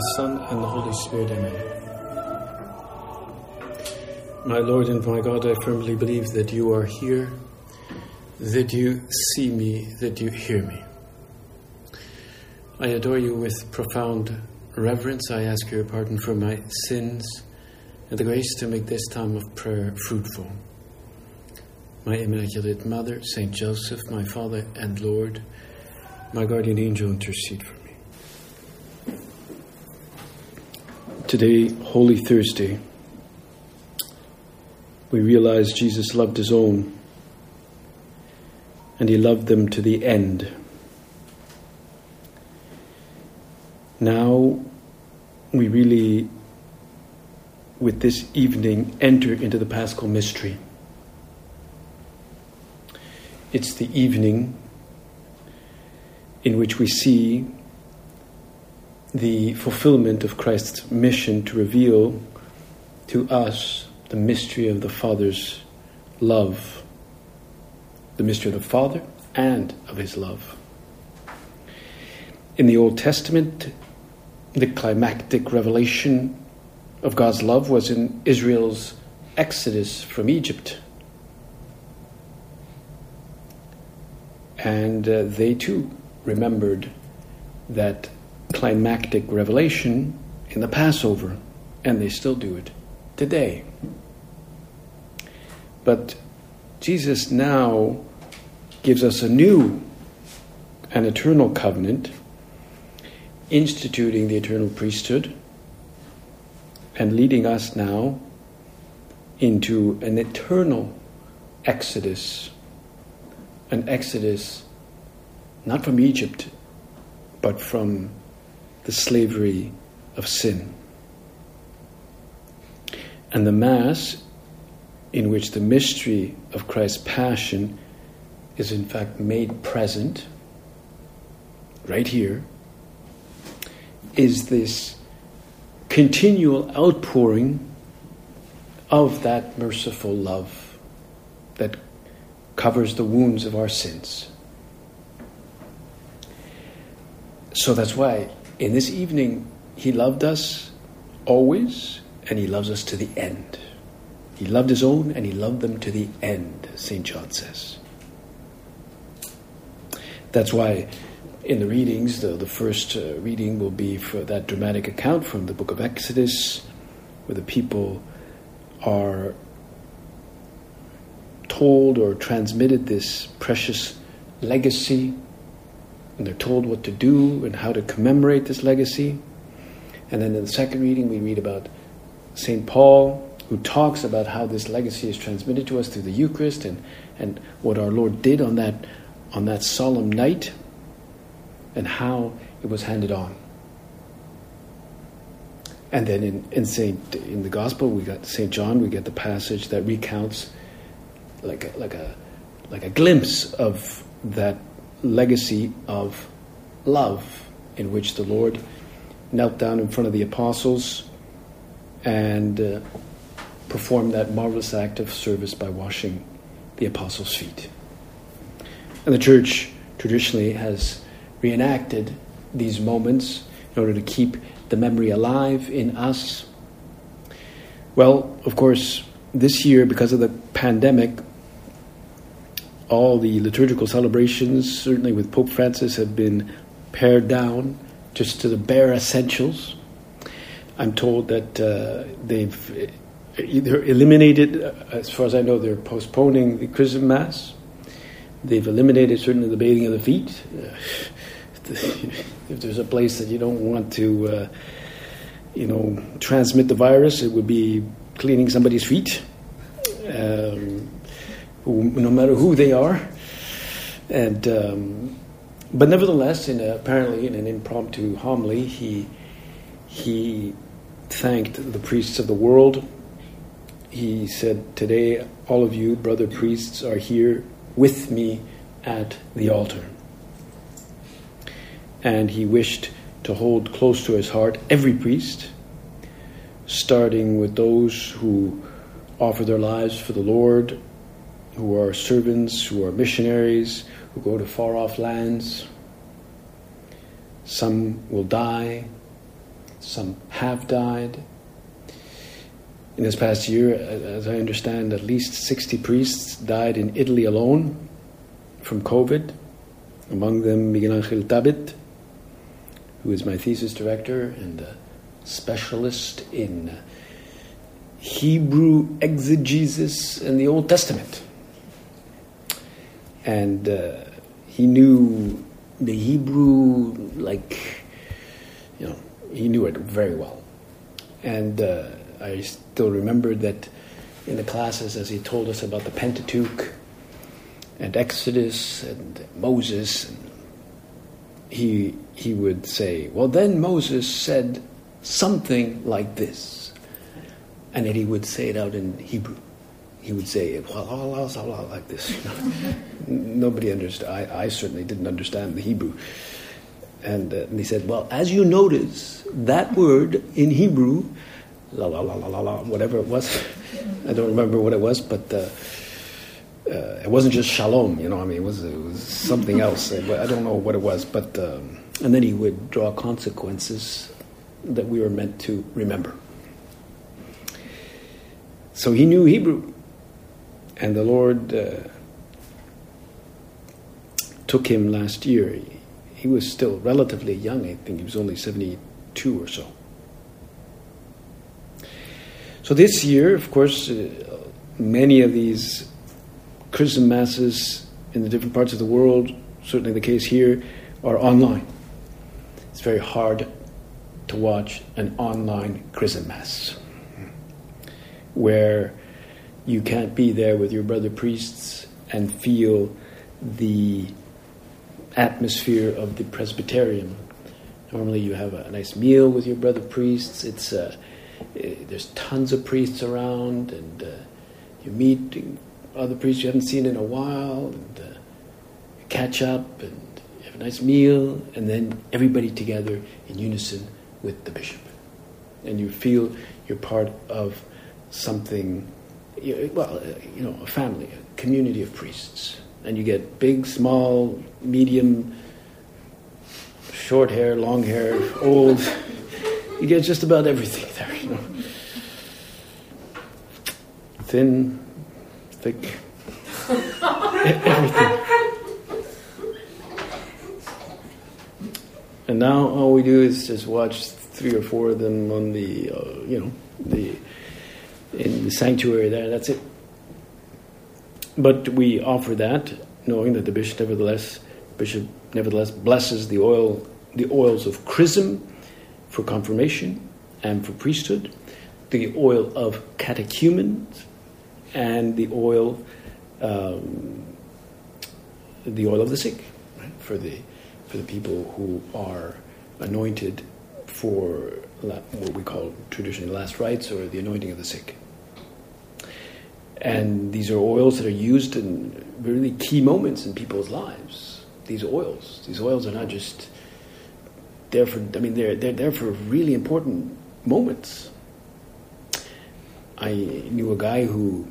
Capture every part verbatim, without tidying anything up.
the Son, and the Holy Spirit. Amen. My Lord and my God, I firmly believe that you are here, that you see me, that you hear me. I adore you with profound reverence. I ask your pardon for my sins and the grace to make this time of prayer fruitful. My Immaculate Mother, Saint Joseph, my Father and Lord, my guardian angel, intercede for me. Today, Holy Thursday, we realize Jesus loved his own, and he loved them to the end. Now, we really, with this evening, enter into the Paschal Mystery. It's the evening in which we see the fulfillment of Christ's mission to reveal to us the mystery of the Father's love, the mystery of the Father and of his love. In the Old Testament, the climactic revelation of God's love was in Israel's exodus from Egypt. And uh, they too remembered that climactic revelation in the Passover, and they still do it today. But Jesus now gives us a new and eternal covenant, instituting the eternal priesthood and leading us now into an eternal exodus, an exodus not from Egypt, but from the slavery of sin. And the Mass, in which the mystery of Christ's passion is in fact made present, right here, is this continual outpouring of that merciful love that covers the wounds of our sins. So that's why in this evening he loved us always, and he loves us to the end. He loved his own and he loved them to the end, Saint John says. That's why in the readings, the, the first uh, reading will be for that dramatic account from the book of Exodus, where the people are told or transmitted this precious legacy, and they're told what to do and how to commemorate this legacy. And then in the second reading, we read about Saint Paul, who talks about how this legacy is transmitted to us through the Eucharist, and, and what our Lord did on that, on that solemn night, and how it was handed on. And then in, in Saint in the Gospel, we got Saint John. We get the passage that recounts, like a, like a like a glimpse of that legacy of love, in which the Lord knelt down in front of the apostles and uh, performed that marvelous act of service by washing the apostles' feet. And the Church traditionally has reenacted these moments in order to keep the memory alive in us. Well, of course, this year, because of the pandemic, all the liturgical celebrations, certainly with Pope Francis, have been pared down just to the bare essentials. I'm told that uh, they've either eliminated, as far as I know, they're postponing the Chrism Mass. They've eliminated certainly the bathing of the feet. If there's a place that you don't want to, uh, you know, transmit the virus, it would be cleaning somebody's feet, um, who, no matter who they are. And um, but nevertheless, in a, apparently in an impromptu homily, he he thanked the priests of the world. He said, "Today, all of you, brother priests, are here with me at the altar." And he wished to hold close to his heart every priest, starting with those who offer their lives for the Lord, who are servants, who are missionaries, who go to far-off lands. Some will die, some have died. In this past year, as I understand, at least sixty priests died in Italy alone from COVID, among them Miguel Angel Tabit, who is my thesis director and a specialist in Hebrew exegesis in the Old Testament. And uh, he knew the Hebrew, like, you know, he knew it very well. And uh, I still remember that in the classes, as he told us about the Pentateuch and Exodus and Moses, and he he would say, well, then Moses said something like this. And then he would say it out in Hebrew. He would say it like this. Nobody understood. I, I certainly didn't understand the Hebrew. And, uh, and he said, well, as you notice, that word in Hebrew, la la la la la la, whatever it was, I don't remember what it was, but uh, uh, it wasn't just shalom, you know, I mean, it was, it was something else. I don't know what it was, but, um, and then he would draw consequences that we were meant to remember. So he knew Hebrew. And the Lord uh, took him last year. He, he was still relatively young. I think he was only seventy-two or so. So this year, of course, uh, many of these chrism masses in the different parts of the world, certainly the case here, are online. It's very hard to watch an online chrism mass where you can't be there with your brother priests and feel the atmosphere of the presbyterium. Normally you have a nice meal with your brother priests. It's uh, there's tons of priests around, and uh, you meet other priests you haven't seen in a while, and uh, you catch up, and you have a nice meal, and then everybody together in unison with the bishop. And you feel you're part of something, well, you know, a family, a community of priests. And you get big, small, medium, short hair, long hair, old. You get just about everything there, you know. Thin, thick, everything. And now all we do is just watch three or four of them on the, uh, you know, the... in the sanctuary there, that's it. But we offer that, knowing that the bishop nevertheless bishop nevertheless blesses the oil, the oils of chrism for confirmation and for priesthood, the oil of catechumens, and the oil um, the oil of the sick, right? For the for the people who are anointed for what we call traditionally last rites, or the anointing of the sick. And these are oils that are used in really key moments in people's lives. These oils, these oils are not just there for, I mean, they're, they're there for really important moments. I knew a guy who,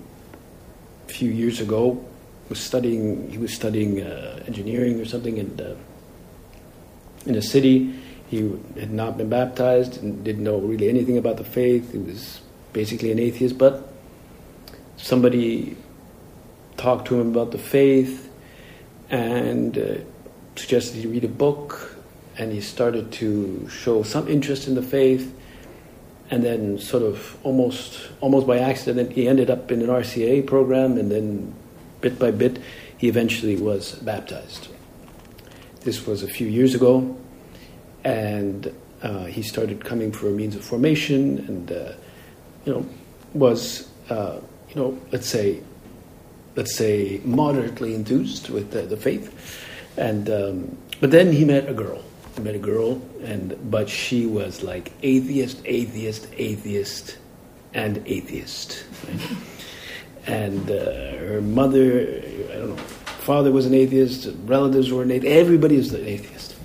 a few years ago, was studying, he was studying uh, engineering or something, and uh, in a city, he had not been baptized and didn't know really anything about the faith. He was basically an atheist, but somebody talked to him about the faith and uh, suggested he read a book, and he started to show some interest in the faith, and then sort of almost almost by accident he ended up in an R C A program, and then bit by bit he eventually was baptized. This was a few years ago, and uh, he started coming for a means of formation, and uh, you know, was uh, you know, let's say, let's say moderately enthused with the, the faith, and um, but then he met a girl, he met a girl, and but she was like atheist, atheist, atheist, and atheist, right? And uh, her mother, I don't know, father was an atheist, relatives were an atheist, everybody is an atheist.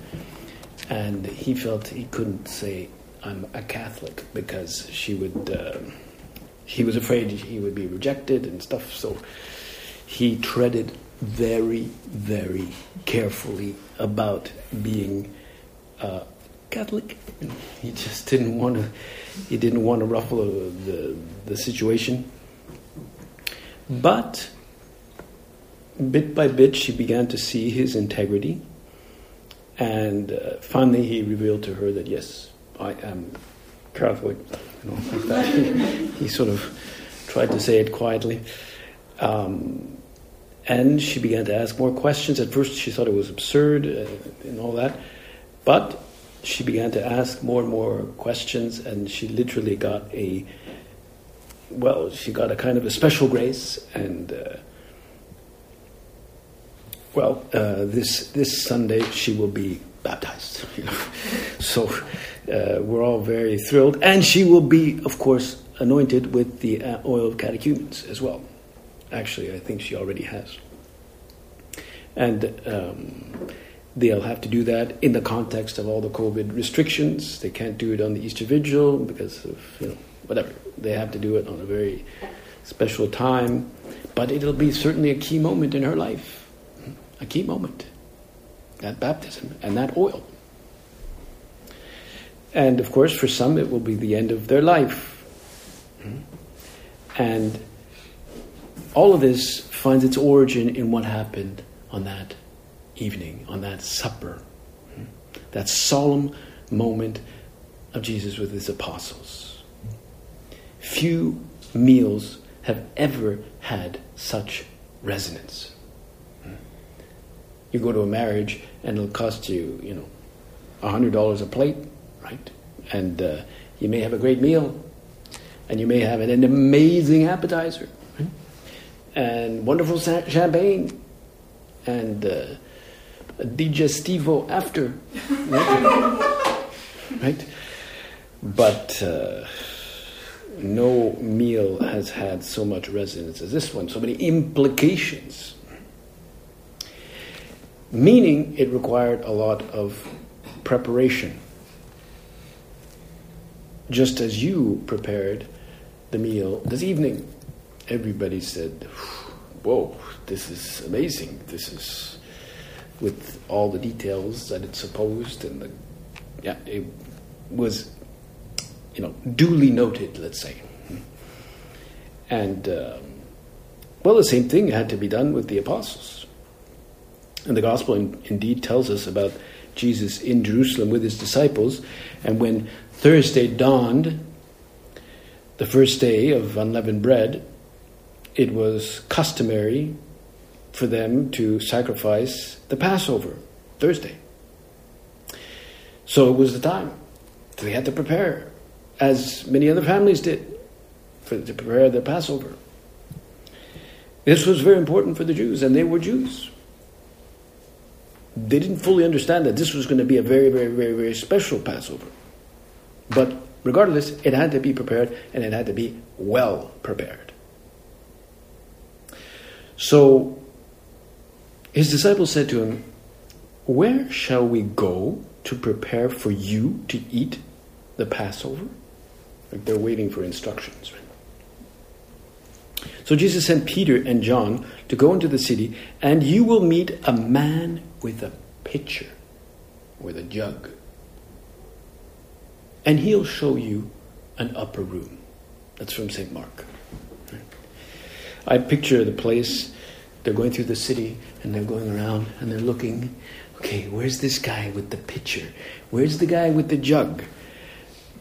And he felt he couldn't say, I'm a Catholic, because she would, uh, he was afraid he would be rejected and stuff. So he treaded very, very carefully about being uh, Catholic. And he just didn't want to. He didn't want to ruffle the the situation. But bit by bit, she began to see his integrity, and uh, finally, he revealed to her that yes, I am Catholic. You know, like that. he, he sort of tried to say it quietly. Um, and she began to ask more questions. At first she thought it was absurd uh, and all that, but she began to ask more and more questions, and she literally got a, well, she got a kind of a special grace, and uh, well, uh, this this Sunday she will be baptized. You know? So uh, we're all very thrilled, and she will be, of course, anointed with the uh, oil of catechumens as well. Actually, I think she already has. And um, they'll have to do that in the context of all the COVID restrictions. They can't do it on the Easter Vigil because of, you know, whatever. They have to do it on a very special time. But it'll be certainly a key moment in her life. A key moment. That baptism and that oil. And, of course, for some it will be the end of their life. And all of this finds its origin in what happened on that evening, on that supper, that solemn moment of Jesus with his apostles. Few meals have ever had such resonance. You go to a marriage and it'll cost you, you know, one hundred dollars a plate, right? And uh, you may have a great meal, and you may have an, an amazing appetizer, and wonderful champagne, and uh, a digestivo after, right? Right? But uh, no meal has had so much resonance as this one, so many implications. Meaning it required a lot of preparation. Just as you prepared the meal this evening. Everybody said, whoa, this is amazing. This is with all the details that it's supposed, and the, yeah, it was, you know, duly noted, let's say. And, um, well, the same thing had to be done with the apostles. And the gospel in, indeed tells us about Jesus in Jerusalem with his disciples, and when Thursday dawned, the first day of unleavened bread, it was customary for them to sacrifice the Passover, Thursday. So it was the time. They had to prepare, as many other families did, for, to prepare the Passover. This was very important for the Jews, and they were Jews. They didn't fully understand that this was going to be a very, very, very, very special Passover. But regardless, it had to be prepared, and it had to be well prepared. So his disciples said to him, "Where shall we go to prepare for you to eat the Passover?" Like they're waiting for instructions. Right? So Jesus sent Peter and John to go into the city, and you will meet a man with a pitcher, with a jug. And he'll show you an upper room. That's from Saint Mark. I picture the place. They're going through the city, and they're going around, and they're looking. Okay, where's this guy with the pitcher? Where's the guy with the jug?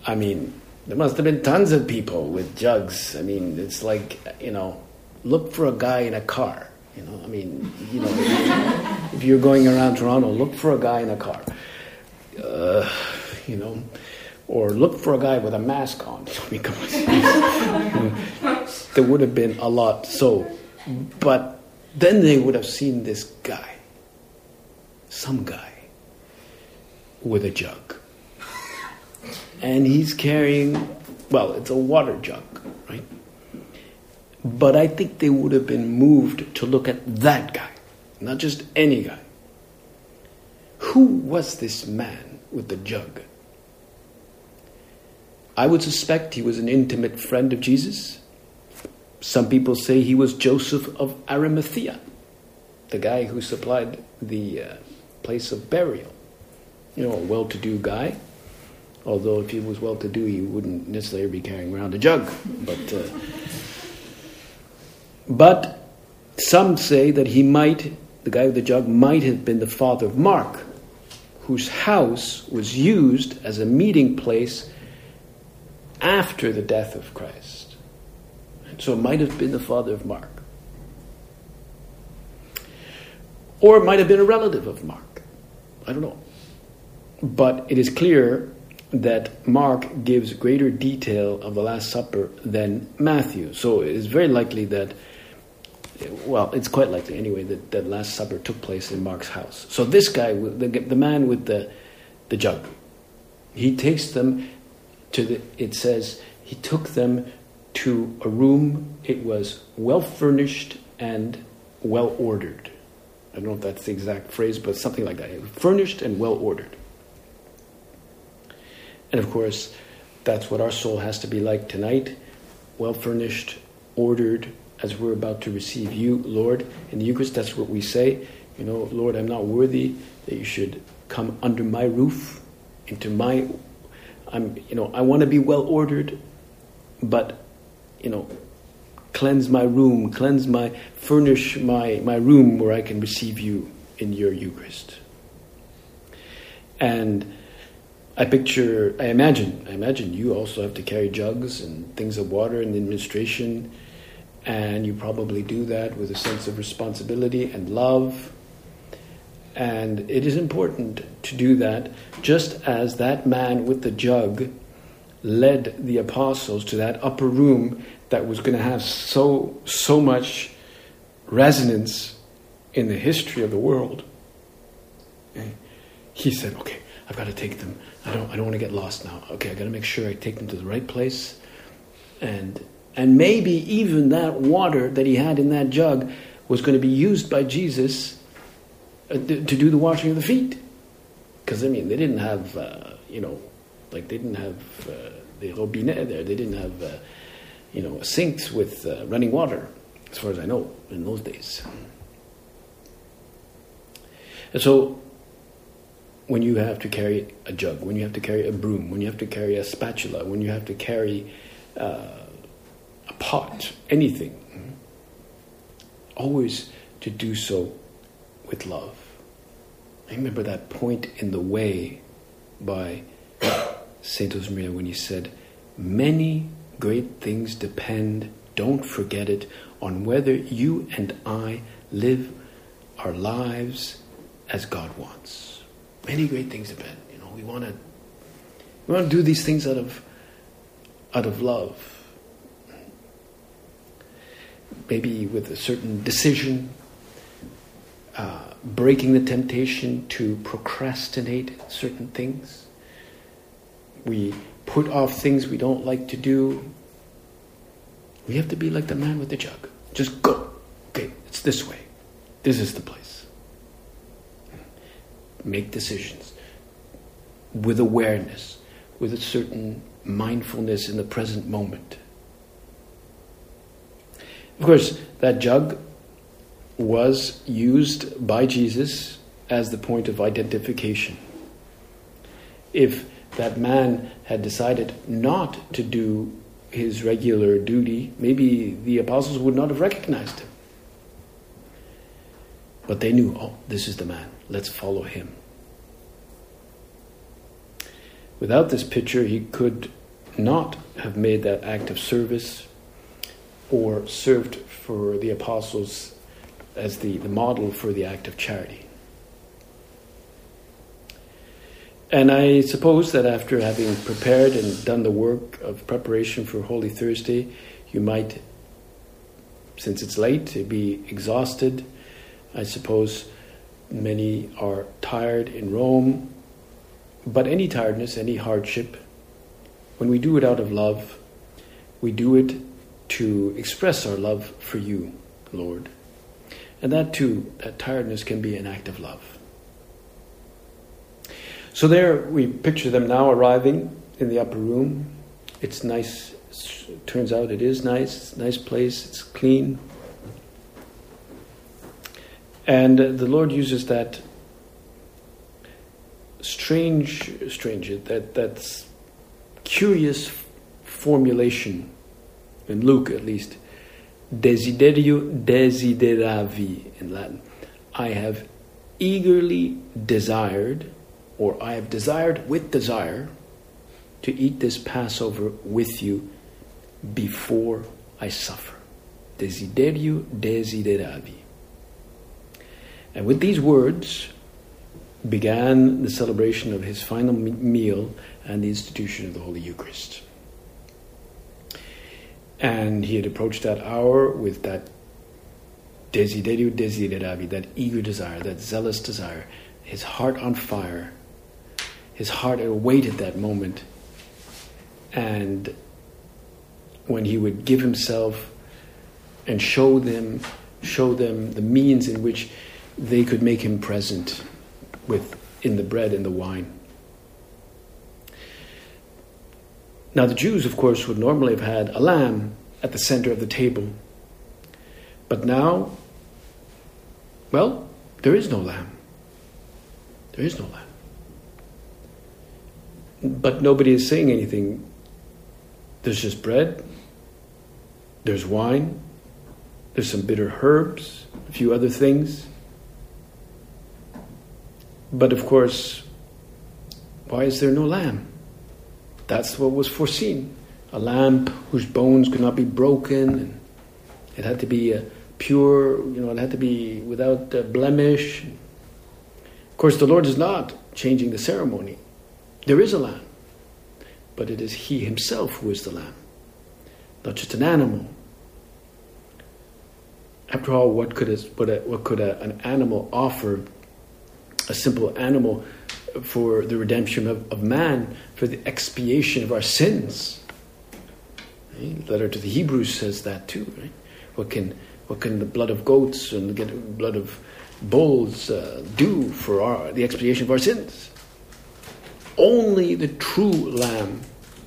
I mean, there must have been tons of people with jugs. I mean, it's like, you know, look for a guy in a car. You know, I mean, you know, if you're going around Toronto, look for a guy in a car. Uh, you know, or look for a guy with a mask on. I mean, come on. There would have been a lot, so, but then they would have seen this guy, some guy, with a jug. And he's carrying, well, it's a water jug, right? But I think they would have been moved to look at that guy, not just any guy. Who was this man with the jug? I would suspect he was an intimate friend of Jesus. Some people say he was Joseph of Arimathea, the guy who supplied the uh, place of burial. You know, a well-to-do guy although if he was well-to-do, he wouldn't necessarily be carrying around a jug. But, uh, but some say that he might, the guy with the jug, might have been the father of Mark, whose house was used as a meeting place after the death of Christ. So it might have been the father of Mark. Or it might have been a relative of Mark. I don't know. But it is clear that Mark gives greater detail of the Last Supper than Matthew. So it is very likely that, well, it's quite likely anyway, that the Last Supper took place in Mark's house. So this guy, the, the man with the, the jug, he takes them to the, it says, he took them to a room. It was well-furnished and well-ordered. I don't know if that's the exact phrase, but something like that. It was furnished and well-ordered. And of course, that's what our soul has to be like tonight, well-furnished, ordered, as we're about to receive you, Lord. In the Eucharist, that's what we say. You know, Lord, I'm not worthy that you should come under my roof, into my, I'm, you know, I want to be well-ordered, but, you know, cleanse my room, cleanse my, furnish my, my room where I can receive you in your Eucharist. And I picture, I imagine, I imagine you also have to carry jugs and things of water and administration, and you probably do that with a sense of responsibility and love. And it is important to do that, just as that man with the jug led the apostles to that upper room that was going to have so so much resonance in the history of the world. He said, okay, I've got to take them. I don't I don't want to get lost now. Okay, I've got to make sure I take them to the right place. And and maybe even that water that he had in that jug was going to be used by Jesus to do the washing of the feet. Because, I mean, they didn't have, uh, you know, like they didn't have uh, the robinet there. They didn't have, uh, you know, sinks with uh, running water, as far as I know, in those days. And so, when you have to carry a jug, when you have to carry a broom, when you have to carry a spatula, when you have to carry uh, a pot, anything, always to do so with love. I remember that point in the way by Saint Josemaria when he said, many great things depend, don't forget it, on whether you and I live our lives as God wants. Many great things depend. You know, we want to we want to do these things out of out of love. Maybe with a certain decision, uh, breaking the temptation to procrastinate certain things. We put off things we don't like to do. We have to be like the man with the jug. Just go. Okay, it's this way. This is the place. Make decisions with awareness, with a certain mindfulness in the present moment. Of course, that jug was used by Jesus as the point of identification. If that man had decided not to do his regular duty, maybe the apostles would not have recognized him. But they knew, oh, this is the man. Let's follow him. Without this picture, he could not have made that act of service or served for the apostles as the, the model for the act of charity. And I suppose that after having prepared and done the work of preparation for Holy Thursday, you might, since it's late, be exhausted. I suppose many are tired in Rome, but any tiredness, any hardship, when we do it out of love, we do it to express our love for you, Lord. And that too, that tiredness can be an act of love. So there we picture them now arriving in the upper room. It's nice, it turns out it is nice, it's a nice place, it's clean. And the Lord uses that strange, strange, that that's curious formulation, in Luke at least, Desiderio desideravi in Latin. I have eagerly desired, or I have desired with desire, to eat this Passover with you before I suffer. Desiderio desideravi. And with these words began the celebration of his final meal and the institution of the Holy Eucharist. And he had approached that hour with that desiderio desideravi, that eager desire, that zealous desire, his heart on fire. His heart awaited that moment. And when he would give himself and show them, show them the means in which they could make him present with in the bread and the wine. Now the Jews, of course, would normally have had a lamb at the center of the table. But now, well, there is no lamb. There is no lamb. But nobody is saying anything. There's just bread. There's wine. There's some bitter herbs, a few other things. But of course, why is there no lamb? That's what was foreseen. A lamb whose bones could not be broken. It had to be uh, pure, you know, it had to be without uh, blemish. Of course, the Lord is not changing the ceremony. There is a lamb, but it is He Himself who is the lamb, not just an animal. After all, what could a, what, a, what could a, an animal offer? A simple animal for the redemption of, of man, for the expiation of our sins. Right? The letter to the Hebrews says that too. Right? What can what can the blood of goats and the blood of bulls uh, do for our, the expiation of our sins? Only the true Lamb,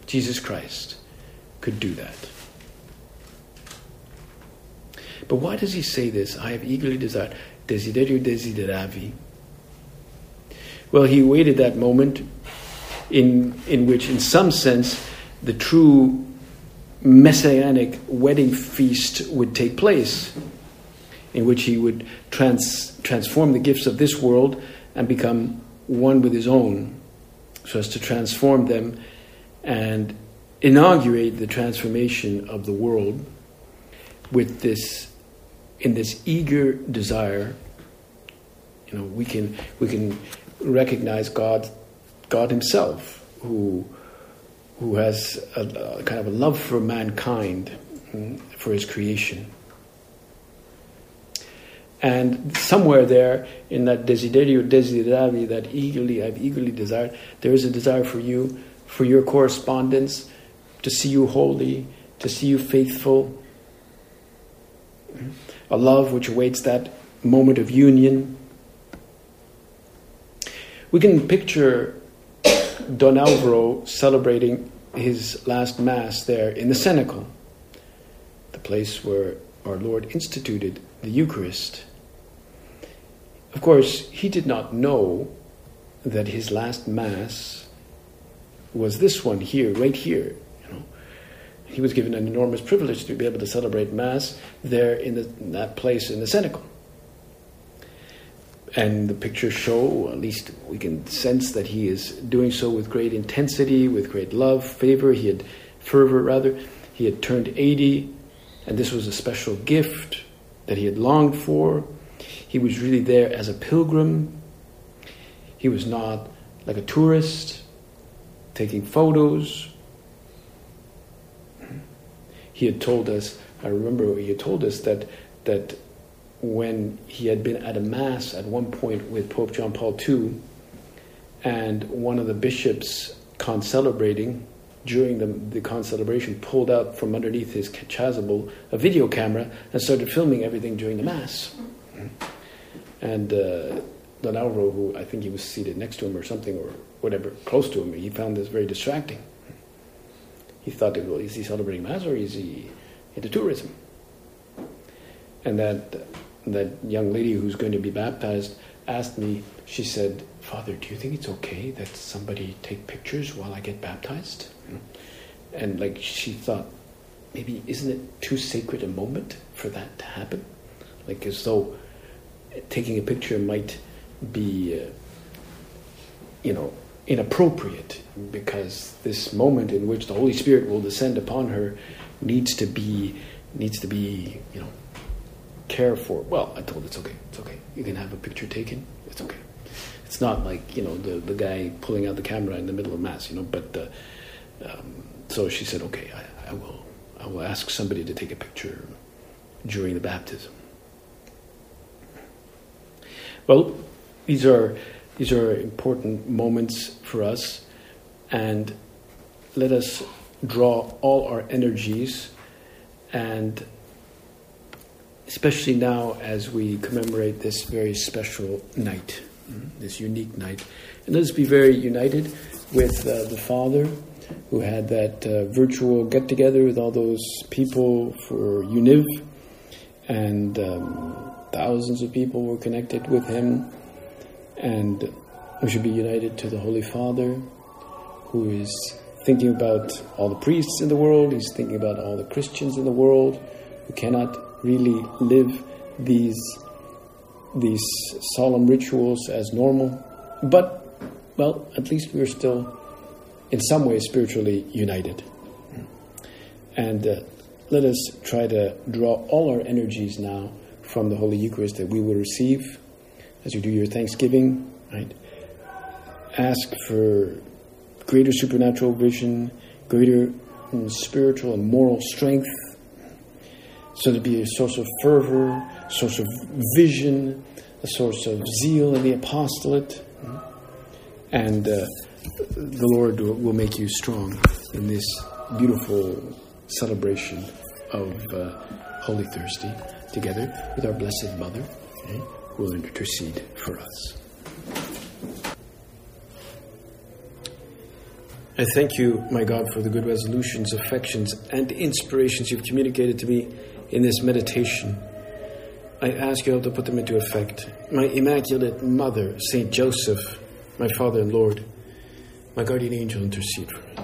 Jesus Christ, could do that. But why does he say this? I have eagerly desired, desiderio desideravi. Well, he waited that moment in in which, in some sense, the true messianic wedding feast would take place, in which he would trans, transform the gifts of this world and become one with his own, so as to transform them and inaugurate the transformation of the world with this, in this eager desire. You know, we can we can recognize God, God Himself, who, who has a, a kind of a love for mankind, for His creation. And somewhere there, in that desiderio desideravi, that eagerly I've eagerly desired, there is a desire for you, for your correspondence, to see you holy, to see you faithful. A love which awaits that moment of union. We can picture Don Alvaro celebrating his last Mass there in the cenacle, the place where our Lord instituted the Eucharist. Of course, he did not know that his last Mass was this one here, right here. You know, he was given an enormous privilege to be able to celebrate Mass there in, the, in that place in the cenacle. And the pictures show, at least we can sense that he is doing so with great intensity, with great love, favor. He had fervor, rather. He had turned eighty, and this was a special gift that he had longed for. He was really there as a pilgrim. He was not like a tourist, taking photos. He had told us, I remember he had told us that that. when he had been at a Mass at one point with Pope John Paul the Second, and one of the bishops concelebrating, during the, the concelebration, pulled out from underneath his chasuble a video camera and started filming everything during the Mass. And uh, Don Alvaro, who I think he was seated next to him or something, or whatever, close to him, he found this very distracting. He thought, well, is he celebrating Mass or is he into tourism? And that... that young lady who's going to be baptized asked me, she said, Father, do you think it's okay that somebody take pictures while I get baptized? And like she thought, maybe isn't it too sacred a moment for that to happen? Like as though taking a picture might be, uh, you know, inappropriate, because this moment in which the Holy Spirit will descend upon her needs to be, needs to be, you know, cared for. Well, I told it's okay, it's okay. You can have a picture taken, it's okay. It's not like, you know, the, the guy pulling out the camera in the middle of Mass, you know, but uh, um, so she said, okay, I, I will I will ask somebody to take a picture during the baptism. Well, these are these are important moments for us, and let us draw all our energies, and especially now as we commemorate this very special night, this unique night. And let us be very united with uh, the Father, who had that uh, virtual get-together with all those people for UNIV, and um, thousands of people were connected with him. And we should be united to the Holy Father, who is thinking about all the priests in the world. He's thinking about all the Christians in the world who cannot really live these these solemn rituals as normal. But, well, at least we're still in some way spiritually united. And uh, let us try to draw all our energies now from the Holy Eucharist that we will receive. As you do your thanksgiving, right? Ask for greater supernatural vision, greater um, spiritual and moral strength, so to be a source of fervor, a source of vision, a source of zeal in the apostolate. And uh, the Lord will make you strong in this beautiful celebration of uh, Holy Thursday, together with our Blessed Mother, okay, who will intercede for us. I thank you, my God, for the good resolutions, affections, and inspirations you've communicated to me in this meditation. I ask you to put them into effect. My Immaculate Mother, Saint Joseph, my Father and Lord, my guardian angel, intercede for us.